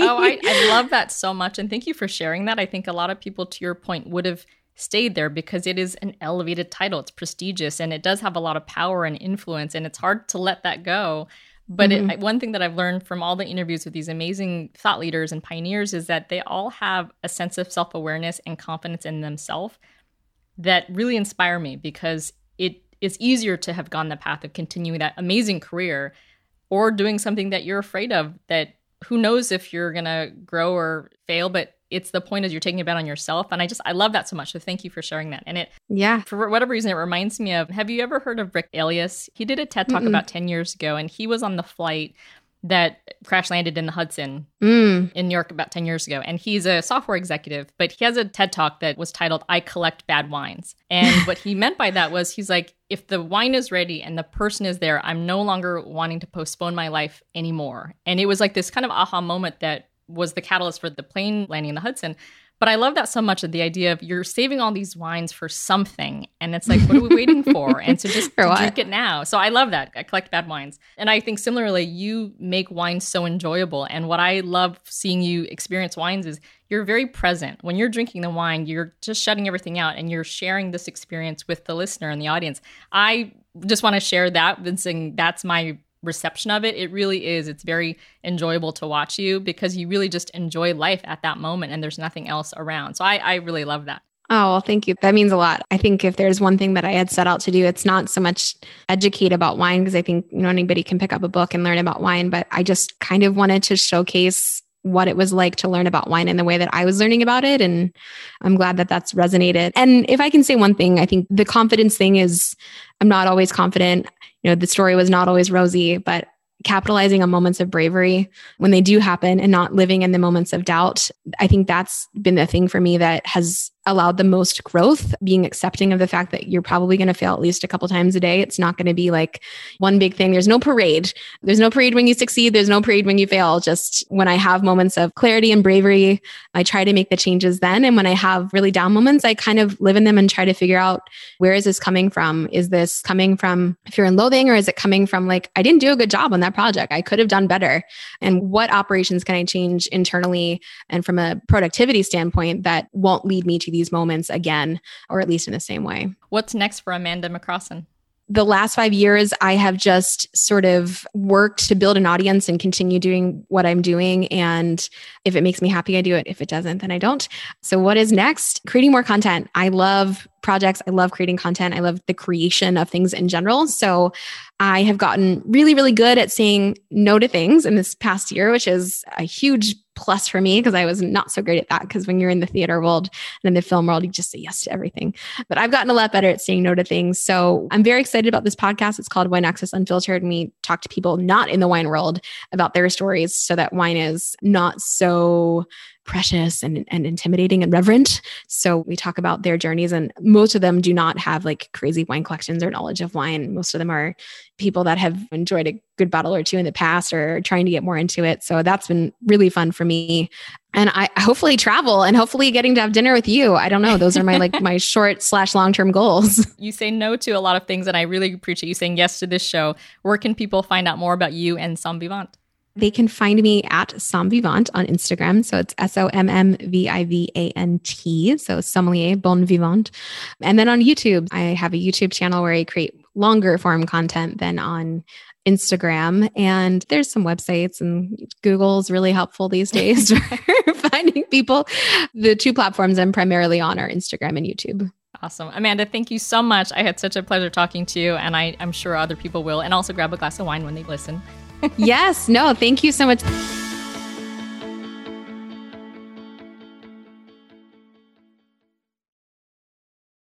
I love that so much. And thank you for sharing that. I think a lot of people, to your point, would have stayed there because it is an elevated title. It's prestigious and it does have a lot of power and influence, and it's hard to let that go. But one thing that I've learned from all the interviews with these amazing thought leaders and pioneers is that they all have a sense of self-awareness and confidence in themselves that really inspire me, because it's easier to have gone the path of continuing that amazing career or doing something that you're afraid of, that who knows if you're going to grow or fail, but it's the point is you're taking a bet on yourself. And I love that so much. So thank you for sharing that. And for whatever reason, it reminds me of, have you ever heard of Rick Elias? He did a TED Talk about 10 years ago, and he was on the flight that crash landed in the Hudson in New York about 10 years ago. And he's a software executive, but he has a TED Talk that was titled, I Collect Bad Wines. And what he meant by that was, he's like, if the wine is ready and the person is there, I'm no longer wanting to postpone my life anymore. And it was like this kind of aha moment that was the catalyst for the plane landing in the Hudson. But I love that so much, the idea of you're saving all these wines for something. And it's like, what are we waiting for? And so just drink it now. So I love that. I collect bad wines. And I think similarly, you make wine so enjoyable. And what I love seeing you experience wines is you're very present. When you're drinking the wine, you're just shutting everything out and you're sharing this experience with the listener and the audience. I just want to share that and saying that's my reception of it. It really is. It's very enjoyable to watch you because you really just enjoy life at that moment and there's nothing else around. So I really love that. Oh, well, thank you. That means a lot. I think if there's one thing that I had set out to do, it's not so much educate about wine, because I think, you know, anybody can pick up a book and learn about wine, but I just kind of wanted to showcase what it was like to learn about wine and the way that I was learning about it. And I'm glad that that's resonated. And if I can say one thing, I think the confidence thing is I'm not always confident. You know, the story was not always rosy, but capitalizing on moments of bravery when they do happen and not living in the moments of doubt. I think that's been the thing for me that has allowed the most growth, being accepting of the fact that you're probably going to fail at least a couple times a day. It's not going to be like one big thing. There's no parade. There's no parade when you succeed. There's no parade when you fail. Just when I have moments of clarity and bravery, I try to make the changes then. And when I have really down moments, I kind of live in them and try to figure out, where is this coming from? Is this coming from fear and loathing? Or is it coming from like, I didn't do a good job on that project. I could have done better. And what operations can I change internally and from a productivity standpoint that won't lead me to these moments again, or at least in the same way. What's next for Amanda McCrossin? The last 5 years, I have just sort of worked to build an audience and continue doing what I'm doing. And if it makes me happy, I do it. If it doesn't, then I don't. So what is next? Creating more content. I love projects. I love creating content. I love the creation of things in general. So I have gotten really, really good at saying no to things in this past year, which is a huge plus for me, because I was not so great at that. Because when you're in the theater world and in the film world, you just say yes to everything. But I've gotten a lot better at saying no to things. So I'm very excited about this podcast. It's called Wine Access Unfiltered. And we talk to people not in the wine world about their stories so that wine is not so precious and intimidating and reverent. So we talk about their journeys, and most of them do not have like crazy wine collections or knowledge of wine. Most of them are people that have enjoyed a good bottle or two in the past or trying to get more into it. So that's been really fun for me. And I hopefully travel and hopefully getting to have dinner with you. I don't know. Those are my my short/long-term goals. You say no to a lot of things, and I really appreciate you saying yes to this show. Where can people find out more about you and Somm Vivant? They can find me at Somm Vivant on Instagram. So it's SOMMVIVANT. So sommelier, bon vivant. And then on YouTube, I have a YouTube channel where I create longer form content than on Instagram. And there's some websites, and Google's really helpful these days for finding people. The two platforms I'm primarily on are Instagram and YouTube. Awesome. Amanda, thank you so much. I had such a pleasure talking to you, and I'm sure other people will. And also grab a glass of wine when they listen. Yes. No, thank you so much.